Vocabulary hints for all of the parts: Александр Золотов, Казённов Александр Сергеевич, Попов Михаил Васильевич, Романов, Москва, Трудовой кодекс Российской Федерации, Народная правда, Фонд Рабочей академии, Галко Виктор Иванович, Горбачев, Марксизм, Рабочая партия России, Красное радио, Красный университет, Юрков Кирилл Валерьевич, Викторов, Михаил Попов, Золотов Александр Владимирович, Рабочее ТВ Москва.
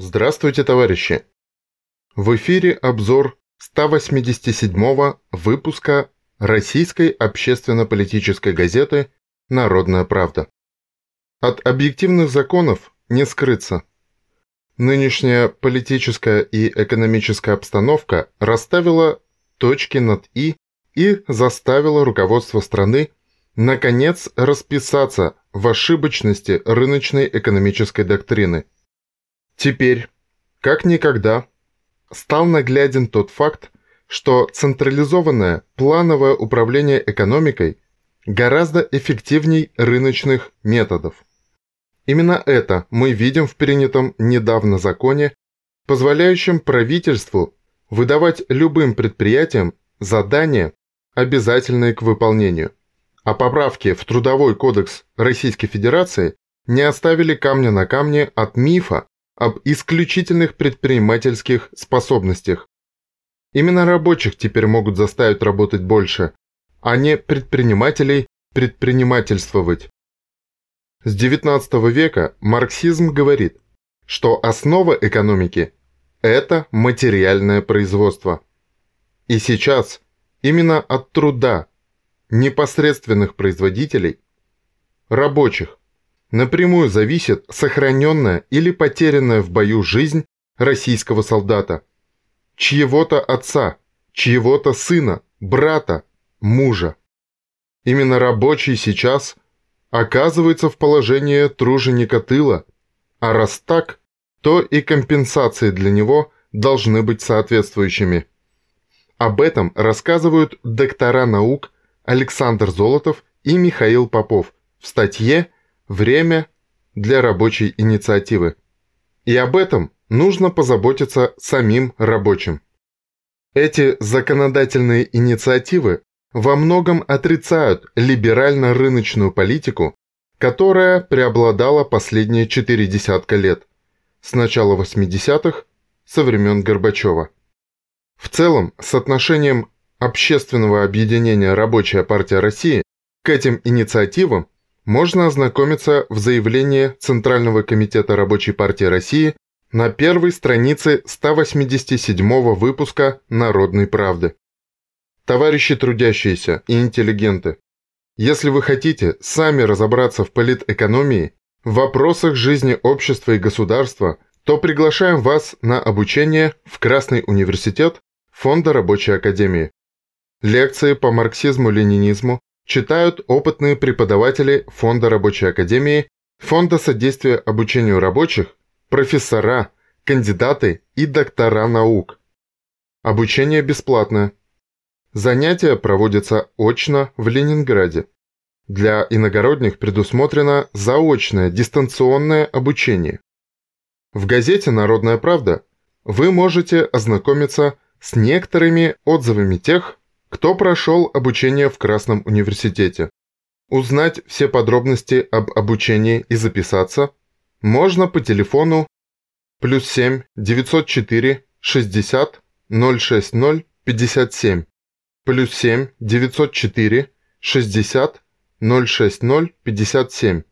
Здравствуйте, товарищи! В эфире обзор 187-го выпуска российской общественно-политической газеты «Народная правда». От объективных законов не скрыться. Нынешняя политическая и экономическая обстановка расставила точки над «и» заставила руководство страны наконец расписаться в ошибочности рыночной экономической доктрины. Теперь, как никогда, стал нагляден тот факт, что централизованное плановое управление экономикой гораздо эффективней рыночных методов. Именно это мы видим в принятом недавно законе, позволяющем правительству выдавать любым предприятиям задания, обязательные к выполнению. А поправки в Трудовой кодекс Российской Федерации не оставили камня на камне от мифа об исключительных предпринимательских способностях. Именно рабочих теперь могут заставить работать больше, а не предпринимателей предпринимательствовать. С XIX века марксизм говорит, что основа экономики – это материальное производство. И сейчас именно от труда непосредственных производителей, рабочих, напрямую зависит сохраненная или потерянная в бою жизнь российского солдата, чьего-то отца, чьего-то сына, брата, мужа. Именно рабочий сейчас оказывается в положении труженика тыла, а раз так, то и компенсации для него должны быть соответствующими. Об этом рассказывают доктора наук Александр Золотов и Михаил Попов в статье «Время для рабочей инициативы». И об этом нужно позаботиться самим рабочим. Эти законодательные инициативы во многом отрицают либерально-рыночную политику, которая преобладала последние 40 лет, с начала 80-х, со времен Горбачева. В целом, с отношением общественного объединения «Рабочая партия России» к этим инициативам можно ознакомиться в заявлении Центрального комитета Рабочей партии России на первой странице 187-го выпуска «Народной правды». Товарищи трудящиеся и интеллигенты, если вы хотите сами разобраться в политэкономии, в вопросах жизни общества и государства, то приглашаем вас на обучение в Красный университет Фонда Рабочей академии. Лекции по марксизму-ленинизму читают опытные преподаватели Фонда Рабочей академии, Фонда содействия обучению рабочих, профессора, кандидаты и доктора наук. Обучение бесплатное. Занятия проводятся очно в Ленинграде. Для иногородних предусмотрено заочное дистанционное обучение. В газете «Народная правда» вы можете ознакомиться с некоторыми отзывами тех, кто прошел обучение в Красном университете. Узнать все подробности об обучении и записаться можно по телефону +7 904 60 060 57, +7 904 60 060 57,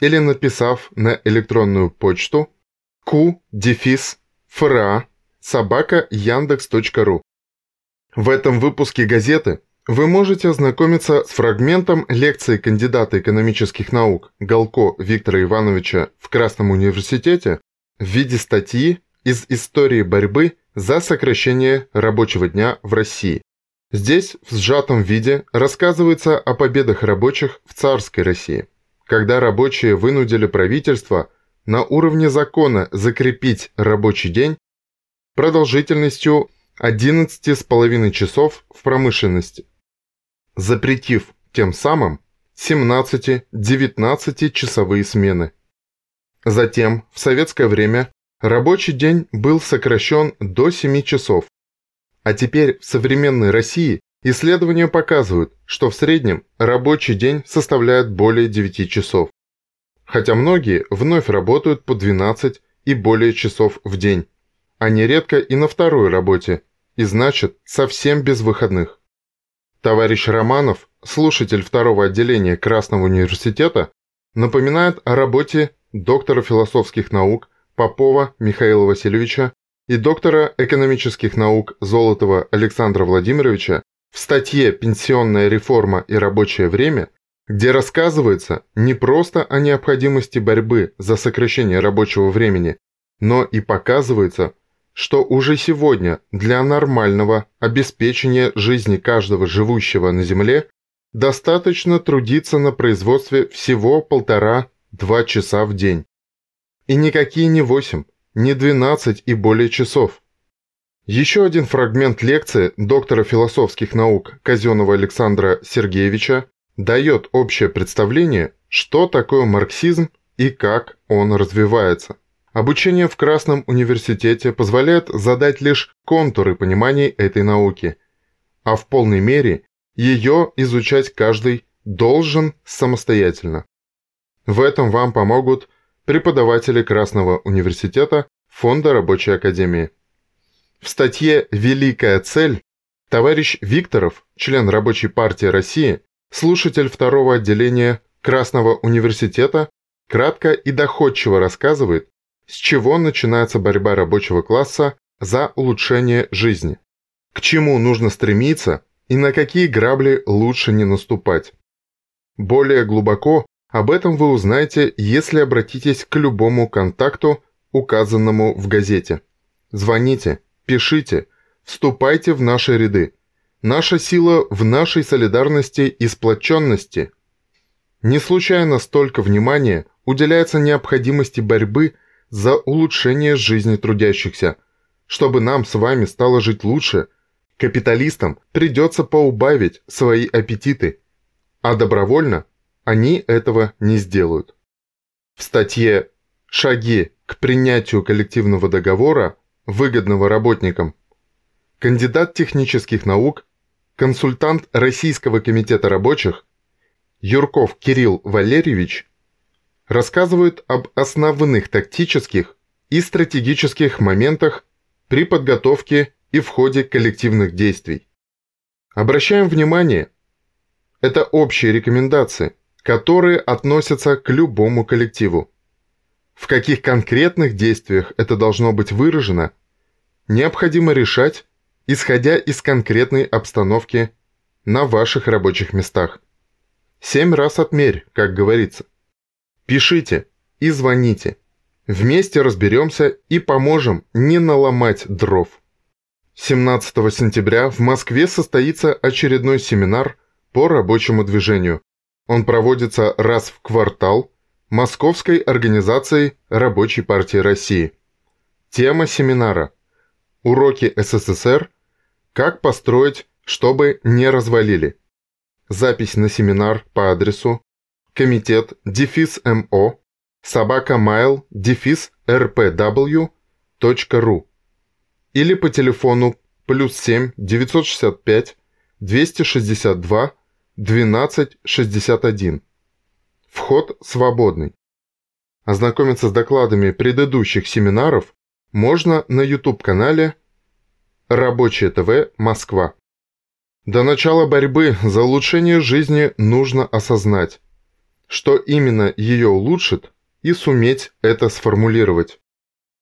или написав на электронную почту q-fra@yandex.ru. В этом выпуске газеты вы можете ознакомиться с фрагментом лекции кандидата экономических наук Галко Виктора Ивановича в Красном университете в виде статьи из истории борьбы за сокращение рабочего дня в России. Здесь в сжатом виде рассказывается о победах рабочих в царской России, когда рабочие вынудили правительство на уровне закона закрепить рабочий день продолжительностью 11,5 часов в промышленности, запретив тем самым 17-19-часовые смены. Затем, в советское время, рабочий день был сокращен до 7 часов. А теперь в современной России исследования показывают, что в среднем рабочий день составляет более 9 часов, хотя многие вновь работают по 12 и более часов в день, а нередко и на второй работе, и значит, совсем без выходных. Товарищ Романов, слушатель второго отделения Красного университета, напоминает о работе доктора философских наук Попова Михаила Васильевича и доктора экономических наук Золотова Александра Владимировича в статье «Пенсионная реформа и рабочее время», где рассказывается не просто о необходимости борьбы за сокращение рабочего времени, но и показывается, что уже сегодня для нормального обеспечения жизни каждого живущего на Земле достаточно трудиться на производстве всего 1,5-2 часа в день. И никакие не 8, не 12 и более часов. Еще один фрагмент лекции доктора философских наук Казённова Александра Сергеевича дает общее представление, что такое марксизм и как он развивается. Обучение в Красном университете позволяет задать лишь контуры понимания этой науки, а в полной мере ее изучать каждый должен самостоятельно. В этом вам помогут преподаватели Красного университета Фонда Рабочей академии. В статье «Великая цель» товарищ Викторов, член Рабочей партии России, слушатель второго отделения Красного университета, кратко и доходчиво рассказывает, с чего начинается борьба рабочего класса за улучшение жизни, к чему нужно стремиться и на какие грабли лучше не наступать. Более глубоко об этом вы узнаете, если обратитесь к любому контакту, указанному в газете. Звоните, пишите, вступайте в наши ряды. Наша сила в нашей солидарности и сплоченности. Не случайно столько внимания уделяется необходимости борьбы за улучшение жизни трудящихся. Чтобы нам с вами стало жить лучше, капиталистам придется поубавить свои аппетиты, а добровольно они этого не сделают. В статье «Шаги к принятию коллективного договора, выгодного работникам» кандидат технических наук, консультант Российского комитета рабочих Юрков Кирилл Валерьевич рассказывает об основных тактических и стратегических моментах при подготовке и в ходе коллективных действий. Обращаем внимание, это общие рекомендации, которые относятся к любому коллективу. В каких конкретных действиях это должно быть выражено, необходимо решать, исходя из конкретной обстановки на ваших рабочих местах. 7 раз отмерь, как говорится. Пишите и звоните. Вместе разберемся и поможем не наломать дров. 17 сентября в Москве состоится очередной семинар по рабочему движению. Он проводится раз в квартал Московской организацией Рабочей партии России. Тема семинара: уроки СССР. Как построить, чтобы не развалили. Запись на семинар по адресу komitet-mo@mail-rpw.ru или по телефону +7 965 262 12 61. Вход свободный. Ознакомиться с докладами предыдущих семинаров можно на YouTube-канале «Рабочее ТВ Москва». До начала борьбы за улучшение жизни нужно осознать, что именно ее улучшит, и суметь это сформулировать.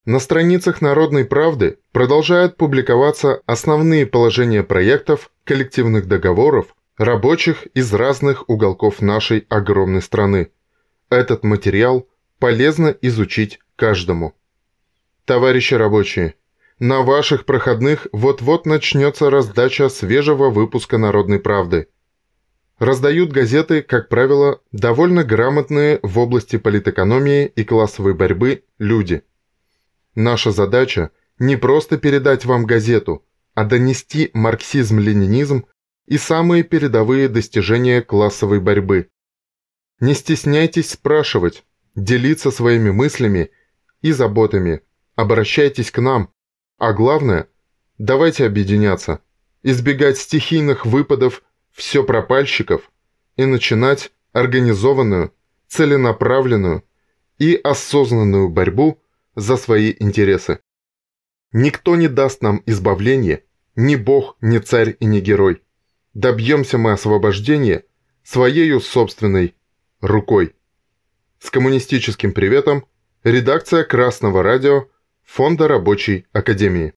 На страницах «Народной правды» продолжают публиковаться основные положения проектов коллективных договоров рабочих из разных уголков нашей огромной страны. Этот материал полезно изучить каждому. Товарищи рабочие, на ваших проходных вот-вот начнется раздача свежего выпуска «Народной правды». Раздают газеты, как правило, довольно грамотные в области политэкономии и классовой борьбы люди. Наша задача не просто передать вам газету, а донести марксизм-ленинизм и самые передовые достижения классовой борьбы. Не стесняйтесь спрашивать, делиться своими мыслями и заботами. Обращайтесь к нам, а главное, давайте объединяться, избегать стихийных выпадов все пропальщиков и начинать организованную, целенаправленную и осознанную борьбу за свои интересы. Никто не даст нам избавление, ни бог, ни царь и ни герой. Добьемся мы освобождения своей собственной рукой. С коммунистическим приветом, Редакция Красного радио Фонда Рабочей академии.